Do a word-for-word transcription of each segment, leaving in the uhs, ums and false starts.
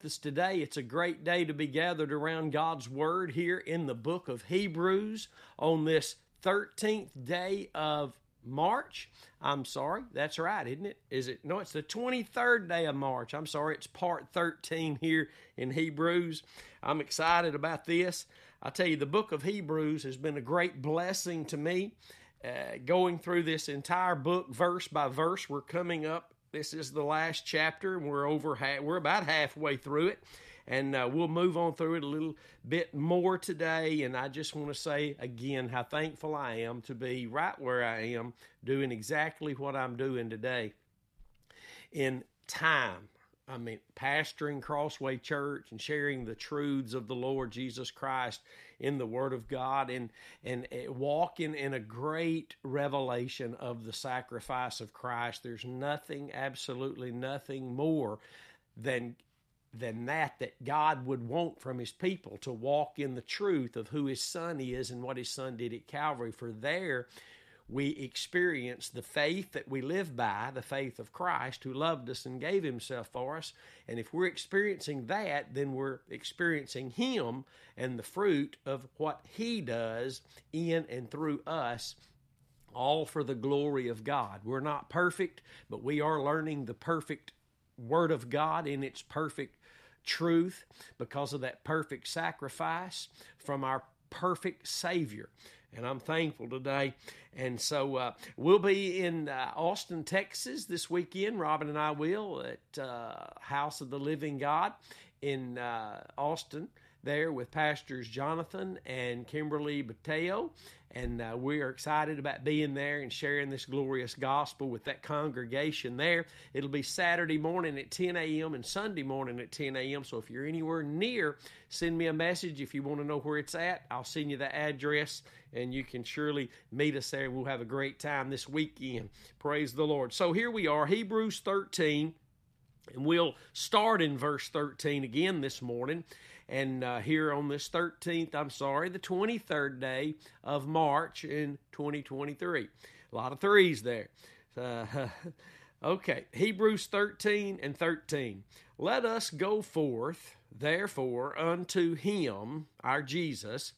This today, it's a great day to be gathered around God's Word here in the book of Hebrews on this thirteenth day of March. I'm sorry, that's right, isn't it? Is it? No, it's the twenty-third day of March. I'm sorry, it's part thirteen here in Hebrews. I'm excited about this. I tell you, the book of Hebrews has been a great blessing to me. Uh, going through this entire book, verse by verse, we're coming up. This is the last chapter, and we're over. Ha- we're about halfway through it, and uh, we'll move on through it a little bit more today. And I just want to say again how thankful I am to be right where I am, doing exactly what I'm doing today. In time, I mean, pastoring Crossway Church and sharing the truths of the Lord Jesus Christ in the Word of God, and and walking in a great revelation of the sacrifice of Christ. There's nothing, absolutely nothing more than than that that God would want from His people, to walk in the truth of who His Son is and what His Son did at Calvary. For there we experience the faith that we live by, the faith of Christ who loved us and gave Himself for us. And if we're experiencing that, then we're experiencing Him and the fruit of what He does in and through us, all for the glory of God. We're not perfect, but we are learning the perfect Word of God in its perfect truth because of that perfect sacrifice from our perfect Savior. And I'm thankful today. And so uh, we'll be in uh, Austin, Texas this weekend. Robin and I will at uh, House of the Living God in uh, Austin there with Pastors Jonathan and Kimberly Bateo. And uh, we are excited about being there and sharing this glorious gospel with that congregation there. It'll be Saturday morning at ten a.m. and Sunday morning at ten a.m. So if you're anywhere near, send me a message. If you want to know where it's at, I'll send you the address, and you can surely meet us there. We'll have a great time this weekend. Praise the Lord. So here we are, Hebrews thirteen, and we'll start in verse thirteen again this morning. And uh, here on this thirteenth, I'm sorry, the twenty-third day of March in twenty twenty-three. A lot of threes there. Uh, okay, Hebrews thirteen and thirteen. Let us go forth, therefore, unto Him, our Jesus,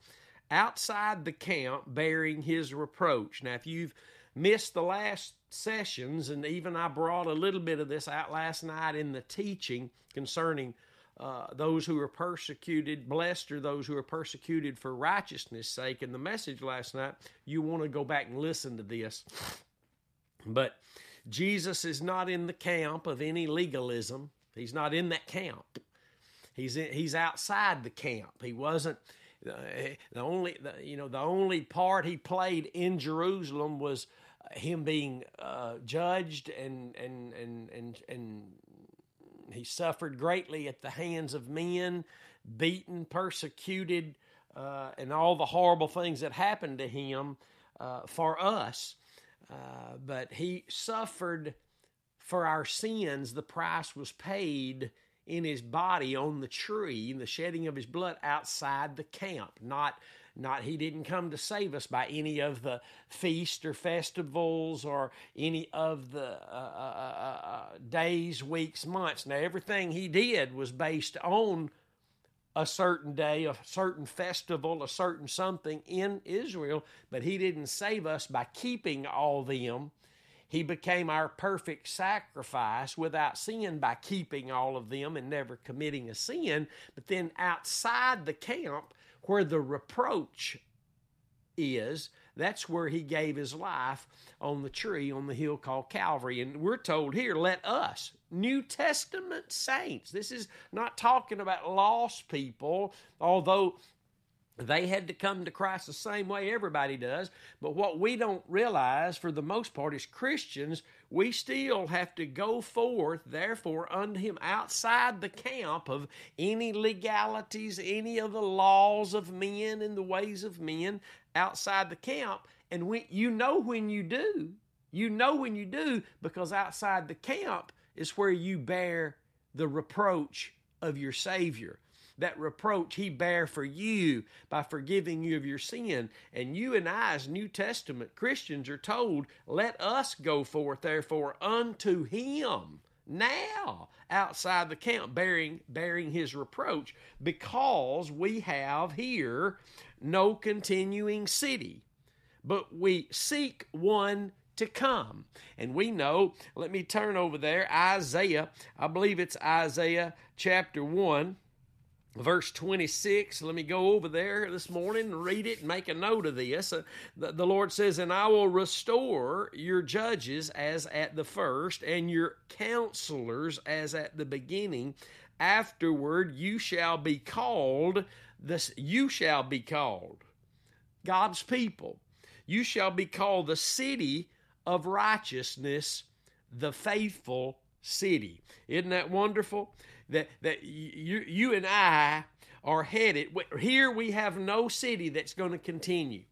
outside the camp, bearing His reproach. Now, if you've missed the last sessions, and even I brought a little bit of this out last night in the teaching concerning Uh, those who are persecuted, blessed are those who are persecuted for righteousness' sake. And the message last night, you want to go back and listen to this. But Jesus is not in the camp of any legalism. He's not in that camp. He's in, he's outside the camp. He wasn't uh, the only. The, you know, the only part he played in Jerusalem was him being uh, judged and and and and and. He suffered greatly at the hands of men, beaten, persecuted, uh, and all the horrible things that happened to him uh, for us. Uh, but he suffered for our sins. The price was paid in his body on the tree, in the shedding of his blood outside the camp. Not, not he didn't come to save us by any of the feasts or festivals or any of the uh, uh, uh, days, weeks, months. Now, everything he did was based on a certain day, a certain festival, a certain something in Israel, but he didn't save us by keeping all them. He became our perfect sacrifice without sin by keeping all of them and never committing a sin. But then outside the camp where the reproach is, that's where he gave his life on the tree on the hill called Calvary. And we're told here, let us, New Testament saints. This is not talking about lost people, although they had to come to Christ the same way everybody does. But what we don't realize for the most part is Christians, we still have to go forth, therefore, unto Him outside the camp of any legalities, any of the laws of men and the ways of men outside the camp. And when, you know when you do, you know when you do, because outside the camp is where you bear the reproach of your Savior. That reproach He bare for you by forgiving you of your sin. And you and I, as New Testament Christians, are told, let us go forth, therefore, unto Him. now outside the camp, bearing, bearing his reproach, because we have here no continuing city, but we seek one to come. And we know, let me turn over there, Isaiah, I believe it's Isaiah chapter one, verse twenty-six. Let me go over there this morning and read it and make a note of this. Uh, the, the Lord says, "And I will restore your judges as at the first, and your counselors as at the beginning. Afterward, you shall be called, this, you shall be called God's people. You shall be called the city of righteousness, the faithful city." Isn't that wonderful? That that you you and I are headed. Here we have no city that's going to continue.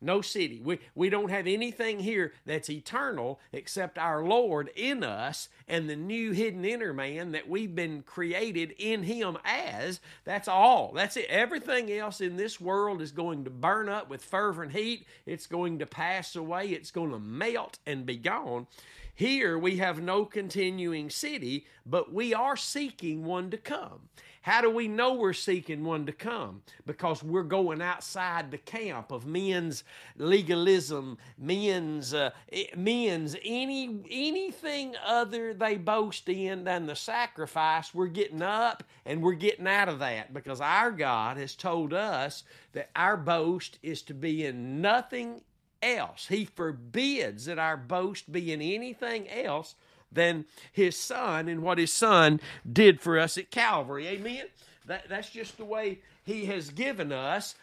No city. We, we don't have anything here that's eternal except our Lord in us and the new hidden inner man that we've been created in Him as. That's all. That's it. Everything else in this world is going to burn up with fervent heat. It's going to pass away. It's going to melt and be gone. Here we have no continuing city, but we are seeking one to come. How do we know we're seeking one to come? Because we're going outside the camp of men's legalism, men's uh, men's any anything other they boast in than the sacrifice. We're getting up and we're getting out of that, because our God has told us that our boast is to be in nothing else. He forbids that our boast be in anything else than His Son and what His Son did for us at Calvary. Amen? That, that's just the way He has given us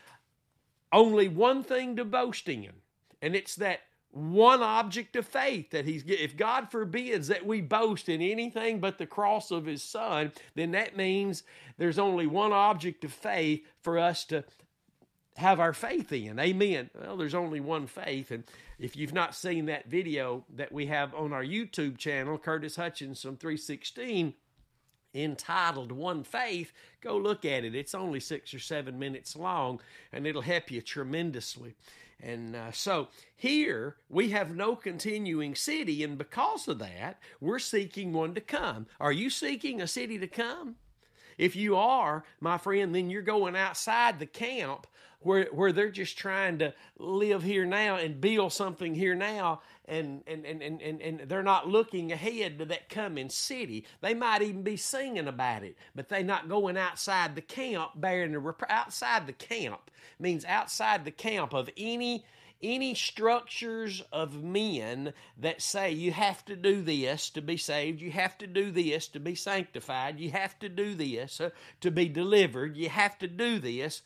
only one thing to boast in, and it's that one object of faith that He's given. If God forbids that we boast in anything but the cross of His Son, then that means there's only one object of faith for us to have our faith in. Amen. Well, there's only one faith. And if you've not seen that video that we have on our YouTube channel, Curtis Hutchinson three sixteen, entitled One Faith, go look at it. It's only six or seven minutes long, and it'll help you tremendously. And uh, so here we have no continuing city, and because of that, we're seeking one to come. Are you seeking a city to come? If you are, my friend, then you're going outside the camp where where they're just trying to live here now and build something here now, and and, and, and, and they're not looking ahead to that coming city. They might even be singing about it, but they're not going outside the camp bearing the rep- outside the camp means outside the camp of any any structures of men that say you have to do this to be saved, you have to do this to be sanctified, you have to do this to be delivered, you have to do this.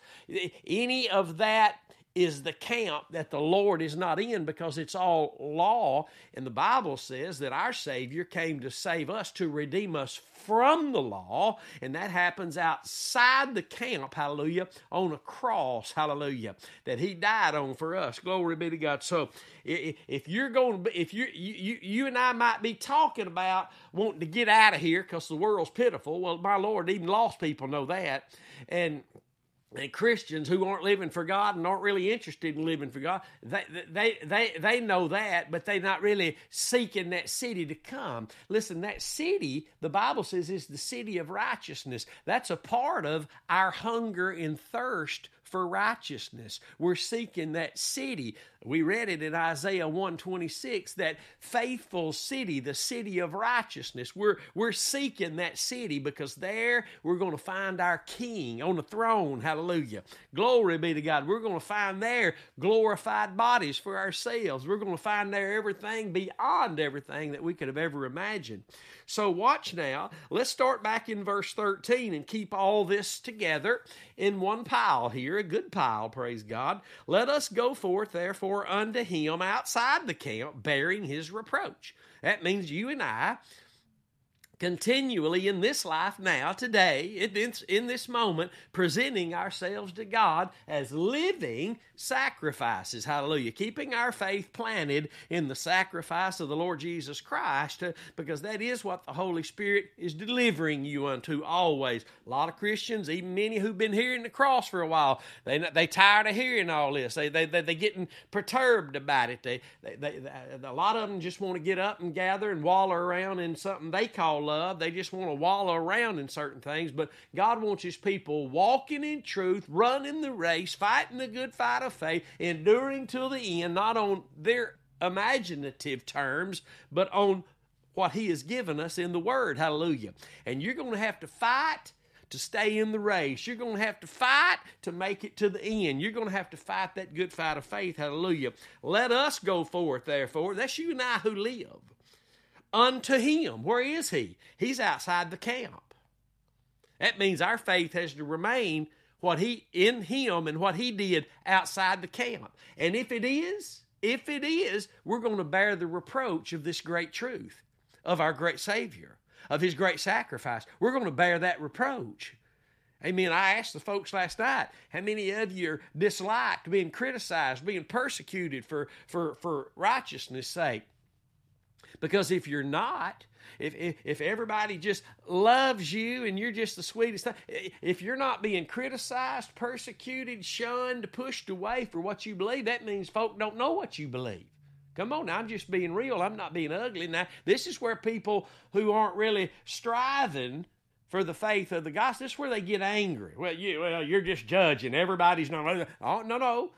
Any of that is the camp that the Lord is not in, because it's all law, and the Bible says that our Savior came to save us, to redeem us from the law, and that happens outside the camp, hallelujah, on a cross, hallelujah, that He died on for us. Glory be to God. So if you're going to, if you you you and I might be talking about wanting to get out of here because the world's pitiful, well, my Lord, even lost people know that, and And Christians who aren't living for God and aren't really interested in living for God, they they they they know that, but they're not really seeking that city to come. Listen, that city, the Bible says, is the city of righteousness. That's a part of our hunger and thirst for righteousness. We're seeking that city. We read it in Isaiah one twenty-six, that faithful city, the city of righteousness. We're, we're seeking that city because there we're going to find our King on the throne. Hallelujah. Glory be to God. We're going to find there glorified bodies for ourselves. We're going to find there everything beyond everything that we could have ever imagined. So watch now. Let's start back in verse thirteen and keep all this together in one pile here. A good pile, praise God. Let us go forth, therefore, unto Him outside the camp, bearing His reproach. That means you and I continually in this life now, today, in this moment, presenting ourselves to God as living sacrifices. Hallelujah. Keeping our faith planted in the sacrifice of the Lord Jesus Christ, because that is what the Holy Spirit is delivering you unto always. A lot of Christians, even many who've been hearing the cross for a while, they they tired of hearing all this. They they they, they getting perturbed about it. They, they they A lot of them just want to get up and gather and waller around in something they call love. They just want to wallow around in certain things. But God wants His people walking in truth, running the race, fighting the good fight of faith, enduring till the end, not on their imaginative terms, but on what He has given us in the Word. Hallelujah. And you're going to have to fight to stay in the race. You're going to have to fight to make it to the end. You're going to have to fight that good fight of faith. Hallelujah. Let us go forth, therefore. That's you and I who live. Unto Him. Where is He? He's outside the camp. That means our faith has to remain what he in Him and what He did outside the camp. And if it is, if it is, we're going to bear the reproach of this great truth, of our great Savior, of His great sacrifice. We're going to bear that reproach. Amen. I asked the folks last night, how many of you are disliked, being criticized, being persecuted for, for, for righteousness' sake? Because if you're not, if, if if everybody just loves you and you're just the sweetest thing, if you're not being criticized, persecuted, shunned, pushed away for what you believe, that means folk don't know what you believe. Come on, I'm just being real. I'm not being ugly. Now, this is where people who aren't really striving for the faith of the gospel, this is where they get angry. Well, you, well, you're just judging. Everybody's not. Oh, no, no.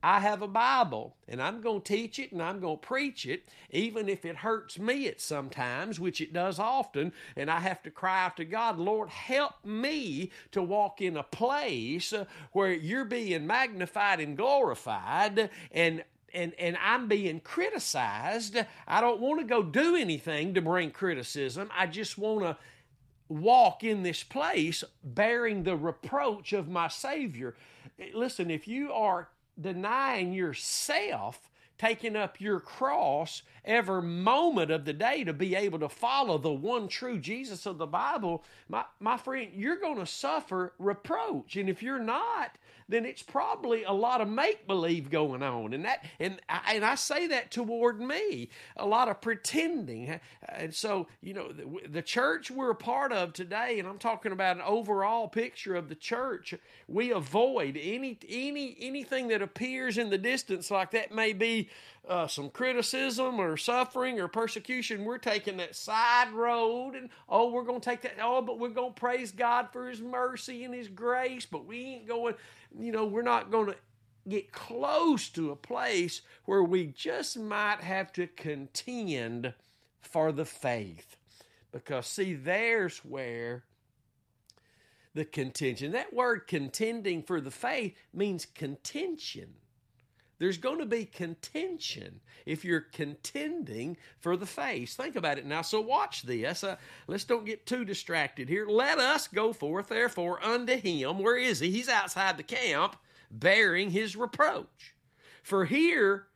I have a Bible, and I'm going to teach it, and I'm going to preach it, even if it hurts me at sometimes, which it does often, and I have to cry out to God, Lord, help me to walk in a place where You're being magnified and glorified, and and and I'm being criticized. I don't want to go do anything to bring criticism. I just want to walk in this place bearing the reproach of my Savior. Listen, if you are denying yourself, taking up your cross every moment of the day to be able to follow the one true Jesus of the Bible, my, my friend, you're going to suffer reproach. And if you're not, then it's probably a lot of make-believe going on. And that, and I, and I say that toward me, a lot of pretending. And so, you know, the, the church we're a part of today, and I'm talking about an overall picture of the church, we avoid any any anything that appears in the distance like that may be uh, some criticism or suffering or persecution. We're taking that side road, and oh, we're going to take that, oh, but we're going to praise God for His mercy and His grace, but we ain't going... You know, we're not going to get close to a place where we just might have to contend for the faith. Because, see, there's where the contention, that word contending for the faith means contention. There's going to be contention if you're contending for the faith. Think about it now. So watch this. Uh, let's don't get too distracted here. Let us go forth, therefore, unto Him. Where is He? He's outside the camp, bearing His reproach. For here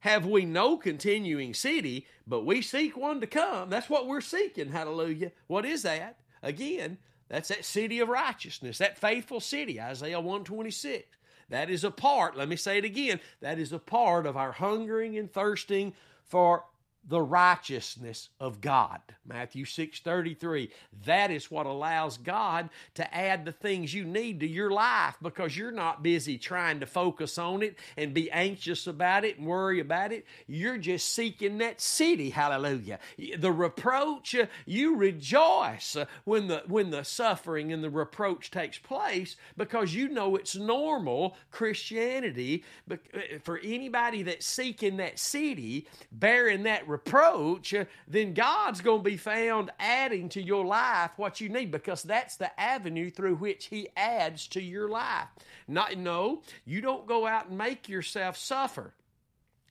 have we no continuing city, but we seek one to come. That's what we're seeking. Hallelujah. What is that? Again, that's that city of righteousness, that faithful city, Isaiah one twenty-six. That is a part, let me say it again, that is a part of our hungering and thirsting for the righteousness of God. Matthew six thirty-three. That is what allows God to add the things you need to your life, because you're not busy trying to focus on it and be anxious about it and worry about it. You're just seeking that city. Hallelujah. The reproach, you rejoice when the when the suffering and the reproach takes place, because you know it's normal Christianity for anybody that's seeking that city, bearing that reproach. Reproach, then God's going to be found adding to your life what you need, because that's the avenue through which He adds to your life. Not, no, you don't go out and make yourself suffer.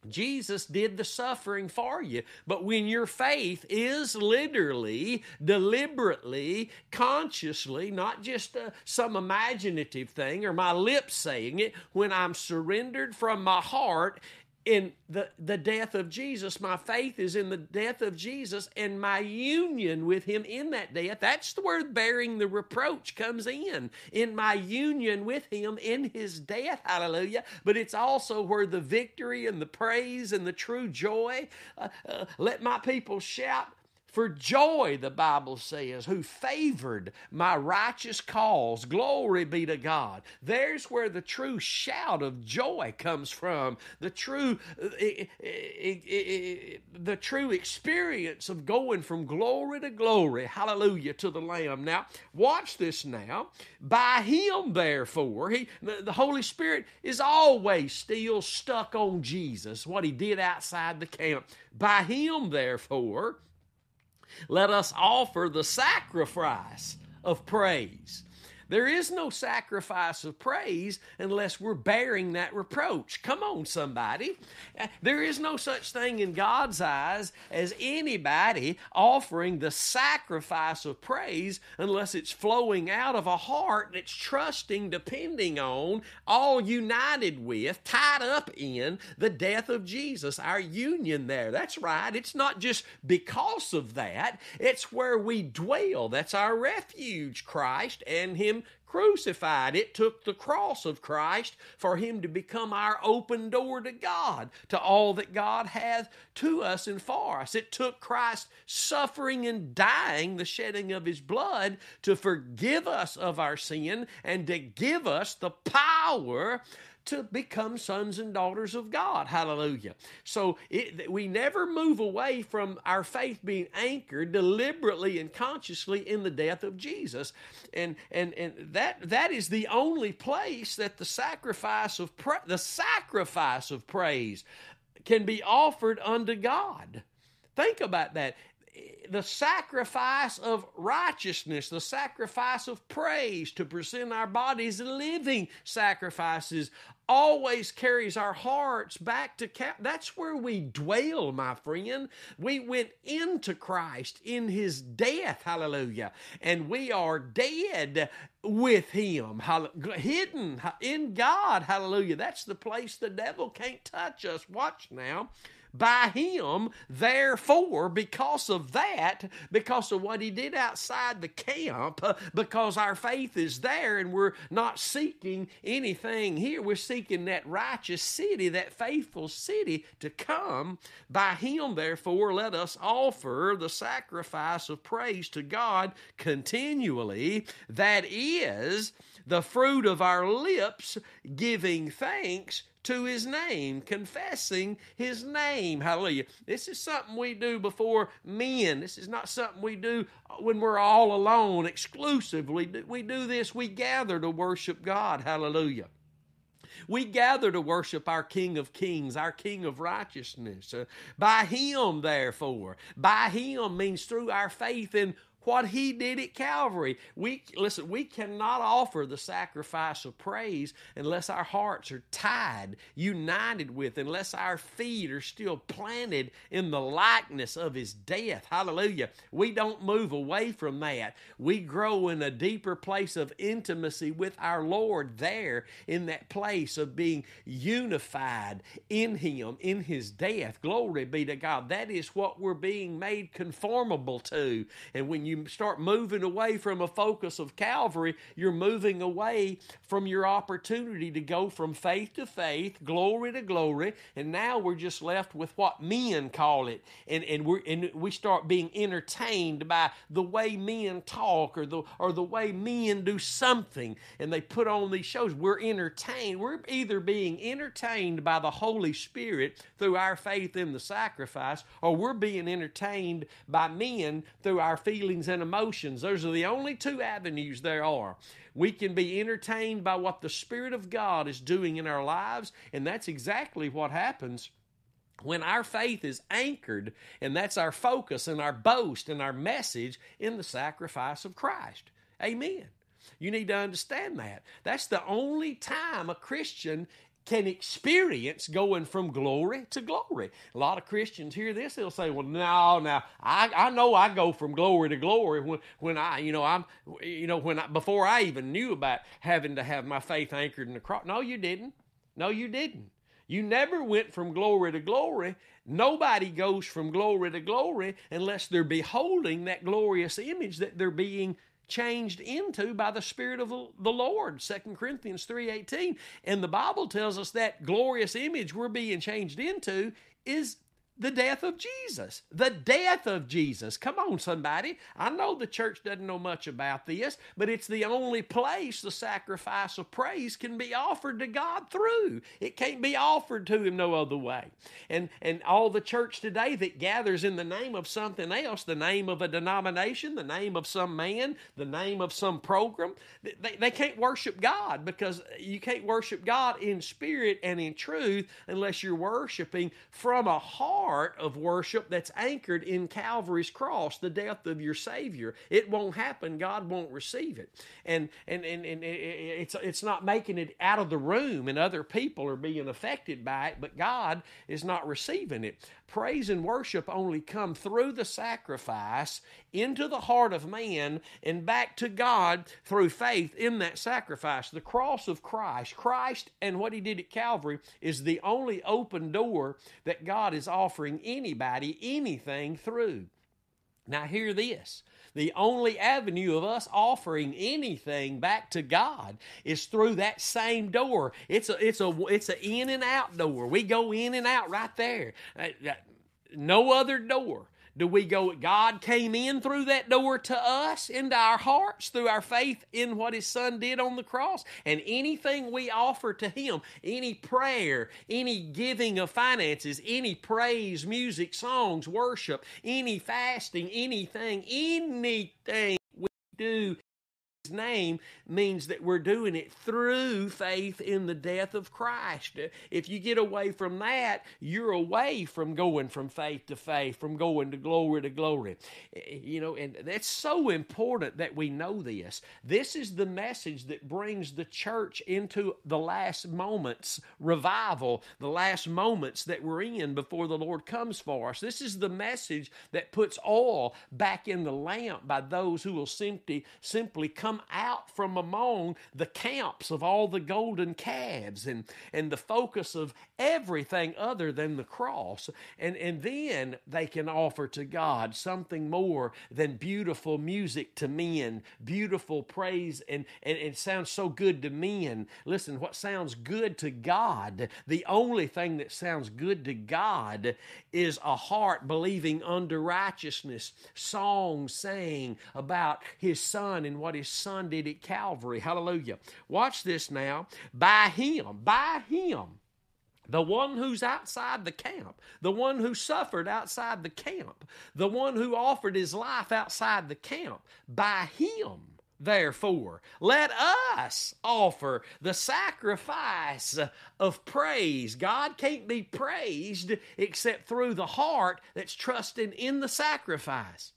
Jesus did the suffering for you. But when your faith is literally, deliberately, consciously, not just uh, some imaginative thing or my lips saying it, when I'm surrendered from my heart, in the, the death of Jesus, my faith is in the death of Jesus and my union with Him in that death. That's the word bearing the reproach comes in, in my union with Him in His death. Hallelujah. But it's also where the victory and the praise and the true joy, uh, uh, let my people shout For joy, the Bible says, who favored my righteous cause. Glory be to God. There's where the true shout of joy comes from. The true, the true experience of going from glory to glory. Hallelujah to the Lamb. Now, watch this now. By him, therefore, he, the Holy Spirit is always still stuck on Jesus, what he did outside the camp. By him, therefore, let us offer the sacrifice of praise. There is no sacrifice of praise unless we're bearing that reproach. Come on, somebody. There is no such thing in God's eyes as anybody offering the sacrifice of praise unless it's flowing out of a heart that's trusting, depending on, all united with, tied up in the death of Jesus, our union there. That's right. It's not just because of that. It's where we dwell. That's our refuge, Christ and him crucified. It took the cross of Christ for him to become our open door to God, to all that God hath to us and for us. It took Christ suffering and dying, the shedding of his blood, to forgive us of our sin and to give us the power to become sons and daughters of God. Hallelujah. So it, we never move away from our faith being anchored deliberately and consciously in the death of Jesus. And and and that that is the only place that the sacrifice of pra- the sacrifice of praise can be offered unto God. Think about that. The sacrifice of righteousness, the sacrifice of praise to present our bodies living sacrifices always carries our hearts back to, cap- that's where we dwell, my friend. We went into Christ in his death, hallelujah, and we are dead with him, hidden in God, hallelujah. That's the place the devil can't touch us. Watch now. By him, therefore, because of that, because of what he did outside the camp, because our faith is there and we're not seeking anything here, we're seeking that righteous city, that faithful city to come. By him, therefore, let us offer the sacrifice of praise to God continually, that is the fruit of our lips, giving thanks to his name, confessing his name. Hallelujah. This is something we do before men. This is not something we do when we're all alone exclusively. We do this, we gather to worship God. Hallelujah. We gather to worship our King of Kings, our King of Righteousness. Uh, by him, therefore, by him means through our faith in what he did at Calvary. We, listen, we cannot offer the sacrifice of praise unless our hearts are tied, united with, unless our feet are still planted in the likeness of his death. Hallelujah. We don't move away from that. We grow in a deeper place of intimacy with our Lord there in that place of being unified in him, in his death. Glory be to God. That is what we're being made conformable to. And when you You start moving away from a focus of Calvary, you're moving away from your opportunity to go from faith to faith, glory to glory, and now we're just left with what men call it, and and we and we start being entertained by the way men talk or the or the way men do something, and they put on these shows. We're entertained. We're either being entertained by the Holy Spirit through our faith in the sacrifice, or we're being entertained by men through our feelings and emotions. Those are the only two avenues there are. We can be entertained by what the Spirit of God is doing in our lives, and that's exactly what happens when our faith is anchored, and that's our focus and our boast and our message in the sacrifice of Christ. Amen. You need to understand that. That's the only time a Christian can experience going from glory to glory. A lot of Christians hear this, they'll say, well, no, now, I, I know I go from glory to glory when, when I, you know, I'm, you know, when I, before I even knew about having to have my faith anchored in the cross. No, you didn't. No, you didn't. You never went from glory to glory. Nobody goes from glory to glory unless they're beholding that glorious image that they're being changed into by the Spirit of the Lord, Second Corinthians three eighteen. And the Bible tells us that glorious image we're being changed into is The death of Jesus. The death of Jesus. Come on, somebody. I know the church doesn't know much about this, but it's the only place the sacrifice of praise can be offered to God through. It can't be offered to Him no other way. And, and all the church today that gathers in the name of something else, the name of a denomination, the name of some man, the name of some program, they, they can't worship God, because you can't worship God in spirit and in truth unless you're worshiping from a heart of worship that's anchored in Calvary's cross, the death of your Savior. It won't happen. God won't receive it. And and, and, and it's, it's not making it out of the room, and other people are being affected by it, but God is not receiving it. Praise and worship only come through the sacrifice into the heart of man and back to God through faith in that sacrifice. The cross of Christ, Christ and what He did at Calvary, is the only open door that God is offering anybody anything through. Now hear this. The only avenue of us offering anything back to God is through that same door. It's a, it's a, it's an in and out door. We go in and out right there. No other door. Do we go, God came in through that door to us, into our hearts, through our faith in what His Son did on the cross. And anything we offer to Him, any prayer, any giving of finances, any praise, music, songs, worship, any fasting, anything, anything we do, His name means that we're doing it through faith in the death of Christ. If you get away from that, you're away from going from faith to faith, from going to glory to glory. You know, and that's so important that we know this. This is the message that brings the church into the last moments revival, the last moments that we're in before the Lord comes for us. This is the message that puts oil back in the lamp by those who will simply, simply come out from among the camps of all the golden calves and, and the focus of everything other than the cross. And, and then they can offer to God something more than beautiful music to men, beautiful praise, and, and it sounds so good to men. Listen, what sounds good to God, the only thing that sounds good to God is a heart believing under righteousness, songs saying about His Son and what His Son did at Calvary. Hallelujah. Watch this now. By Him, by Him, the one who's outside the camp, the one who suffered outside the camp, the one who offered His life outside the camp, by Him, therefore, let us offer the sacrifice of praise. God can't be praised except through the heart that's trusting in the sacrifice.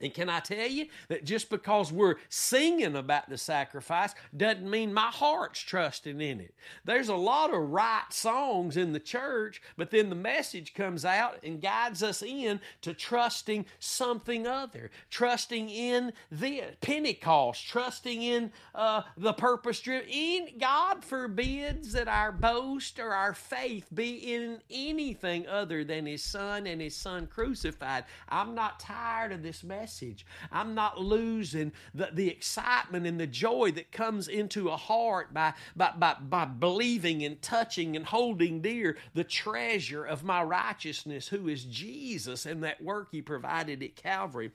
And can I tell you that just because we're singing about the sacrifice doesn't mean my heart's trusting in it. There's a lot of right songs in the church, but then the message comes out and guides us in to trusting something other, trusting in the Pentecost, trusting in uh, the purpose driven. In God forbids that our boast or our faith be in anything other than His Son and His Son crucified. I'm not tired of this message. Message. I'm not losing the, the excitement and the joy that comes into a heart by, by, by, by believing and touching and holding dear the treasure of my righteousness, who is Jesus and that work He provided at Calvary.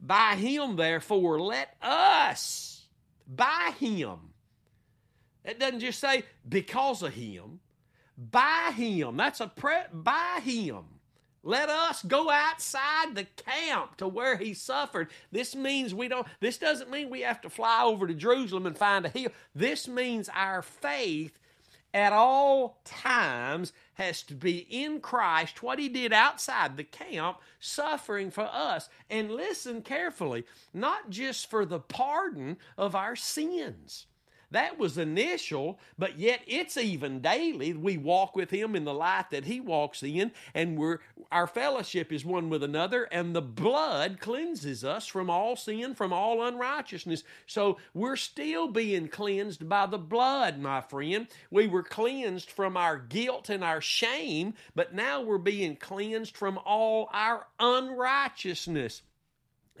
By Him, therefore, let us, by Him. It doesn't just say because of Him. By Him. That's a pre- by Him. Let us go outside the camp to where He suffered. This means we don't, this doesn't mean we have to fly over to Jerusalem and find a hill. This means our faith at all times has to be in Christ, what He did outside the camp, suffering for us. And listen carefully, not just for the pardon of our sins. That was initial, but yet it's even daily. We walk with Him in the light that He walks in, and we're, our fellowship is one with another, and the blood cleanses us from all sin, from all unrighteousness. So we're still being cleansed by the blood, my friend. We were cleansed from our guilt and our shame, but now we're being cleansed from all our unrighteousness.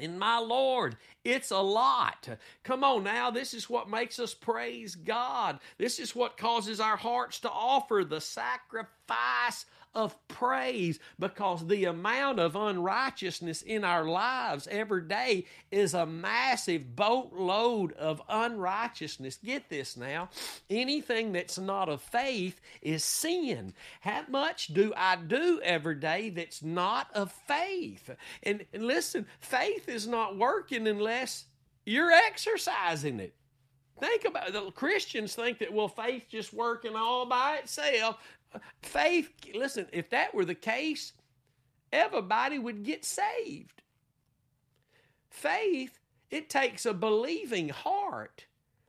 And my Lord, it's a lot. Come on now, this is what makes us praise God. This is what causes our hearts to offer the sacrifice of praise, because the amount of unrighteousness in our lives every day is a massive boatload of unrighteousness. Get this now. Anything that's not of faith is sin. How much do I do every day that's not of faith? And, and listen, faith is not working unless you're exercising it. Think about it. The Christians think that, well, faith just working all by itself. Faith, listen, if that were the case, everybody would get saved. Faith, it takes a believing heart.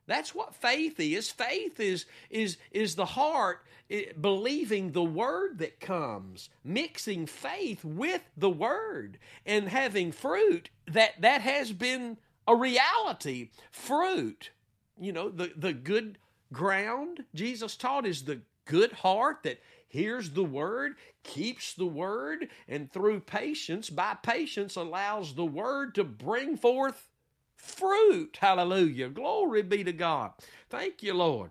That's what faith is. Faith is is is the heart it, believing the word that comes, mixing faith with the word, and having fruit that, that has been a reality. Fruit, you know, the, the good ground Jesus taught is the good heart that hears the word, keeps the word, and through patience, by patience, allows the word to bring forth fruit. Hallelujah. Glory be to God. Thank you, Lord.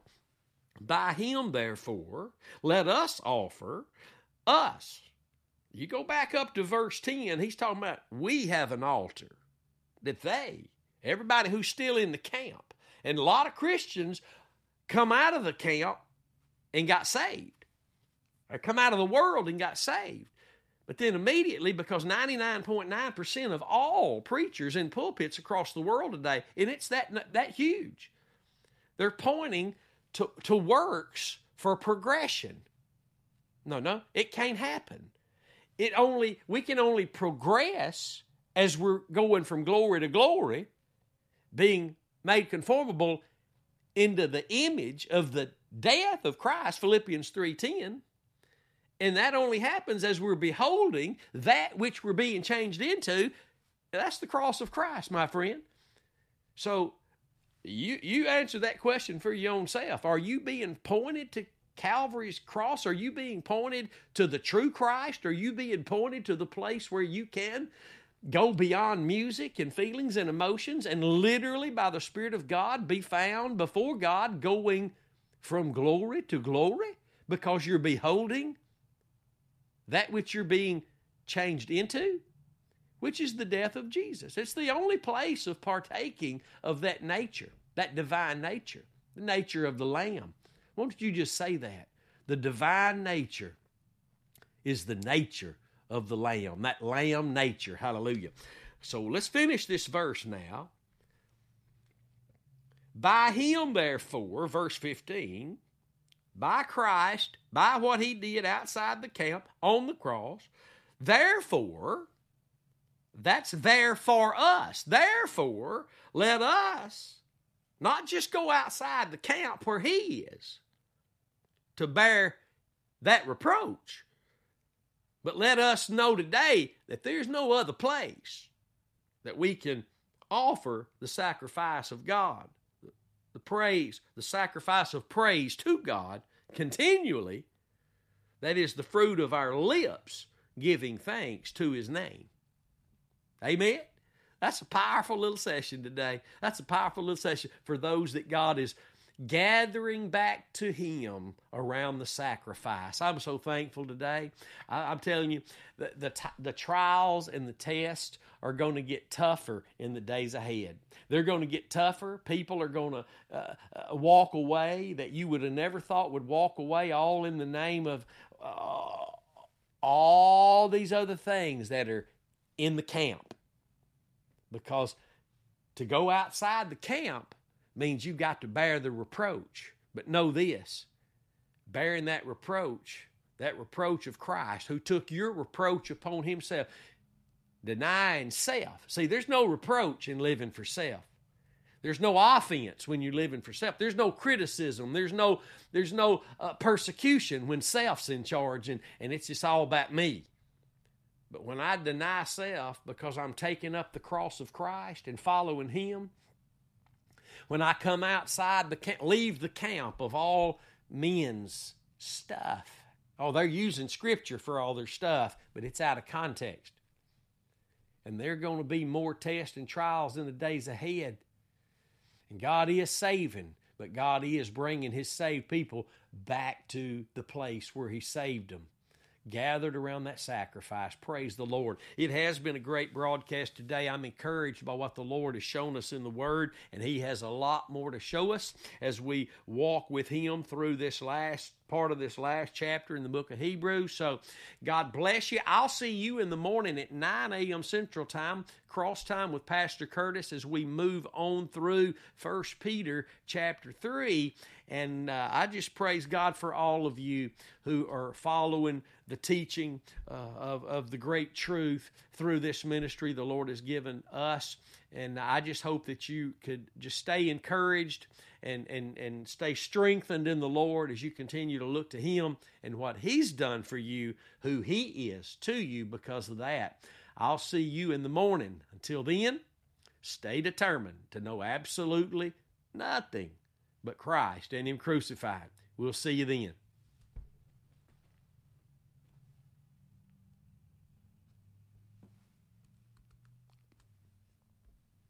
By him, therefore, let us offer us. You go back up to verse ten. He's talking about we have an altar that they, everybody who's still in the camp, and a lot of Christians come out of the camp and got saved, or come out of the world and got saved. But then immediately, because ninety-nine point nine percent of all preachers in pulpits across the world today, and it's that that huge, they're pointing to, to works for progression. No, no, it can't happen. It only we can only progress as we're going from glory to glory, being made conformable into the image of the death of Christ, Philippians three ten, and that only happens as we're beholding that which we're being changed into. That's the cross of Christ, my friend. So you you answer that question for your own self. Are you being pointed to Calvary's cross? Are you being pointed to the true Christ? Are you being pointed to the place where you can go beyond music and feelings and emotions and literally by the Spirit of God be found before God going from glory to glory, because you're beholding that which you're being changed into, which is the death of Jesus? It's the only place of partaking of that nature, that divine nature, the nature of the Lamb. Won't you just say that? The divine nature is the nature of the Lamb, that Lamb nature. Hallelujah. So let's finish this verse now. By him, therefore, verse fifteen, by Christ, by what he did outside the camp on the cross, therefore, that's there for us. Therefore, let us not just go outside the camp where he is to bear that reproach, but let us know today that there's no other place that we can offer the sacrifice of God. The praise, the sacrifice of praise to God continually, that is the fruit of our lips, giving thanks to his name. Amen? That's a powerful little session today. That's a powerful little session for those that God is gathering back to him around the sacrifice. I'm so thankful today. I, I'm telling you, the, the, t- the trials and the tests are going to get tougher in the days ahead. They're going to get tougher. People are going to uh, uh, walk away that you would have never thought would walk away, all in the name of uh, all these other things that are in the camp. Because to go outside the camp means you've got to bear the reproach. But know this, bearing that reproach, that reproach of Christ, who took your reproach upon himself, denying self. See, there's no reproach in living for self. There's no offense when you're living for self. There's no criticism. There's no, there's no uh, persecution when self's in charge and, and it's just all about me. But when I deny self because I'm taking up the cross of Christ and following him, when I come outside the camp, leave the camp of all men's stuff. Oh, they're using scripture for all their stuff, but it's out of context. And there are going to be more tests and trials in the days ahead. And God is saving, but God is bringing his saved people back to the place where he saved them. gathered around that sacrifice. Praise the Lord. It has been a great broadcast today. I'm encouraged by what the Lord has shown us in the Word, and He has a lot more to show us as we walk with Him through this last part of this last chapter in the book of Hebrews. So God bless you. I'll see you in the morning at nine a.m. Central Time, cross time with Pastor Curtis, as we move on through First Peter chapter three. And uh, I just praise God for all of you who are following the teaching uh, of, of the great truth through this ministry the Lord has given us. And I just hope that you could just stay encouraged and, and, and stay strengthened in the Lord as you continue to look to Him and what He's done for you, who He is to you because of that. I'll see you in the morning. Until then, stay determined to know absolutely nothing but Christ and Him crucified. We'll see you then.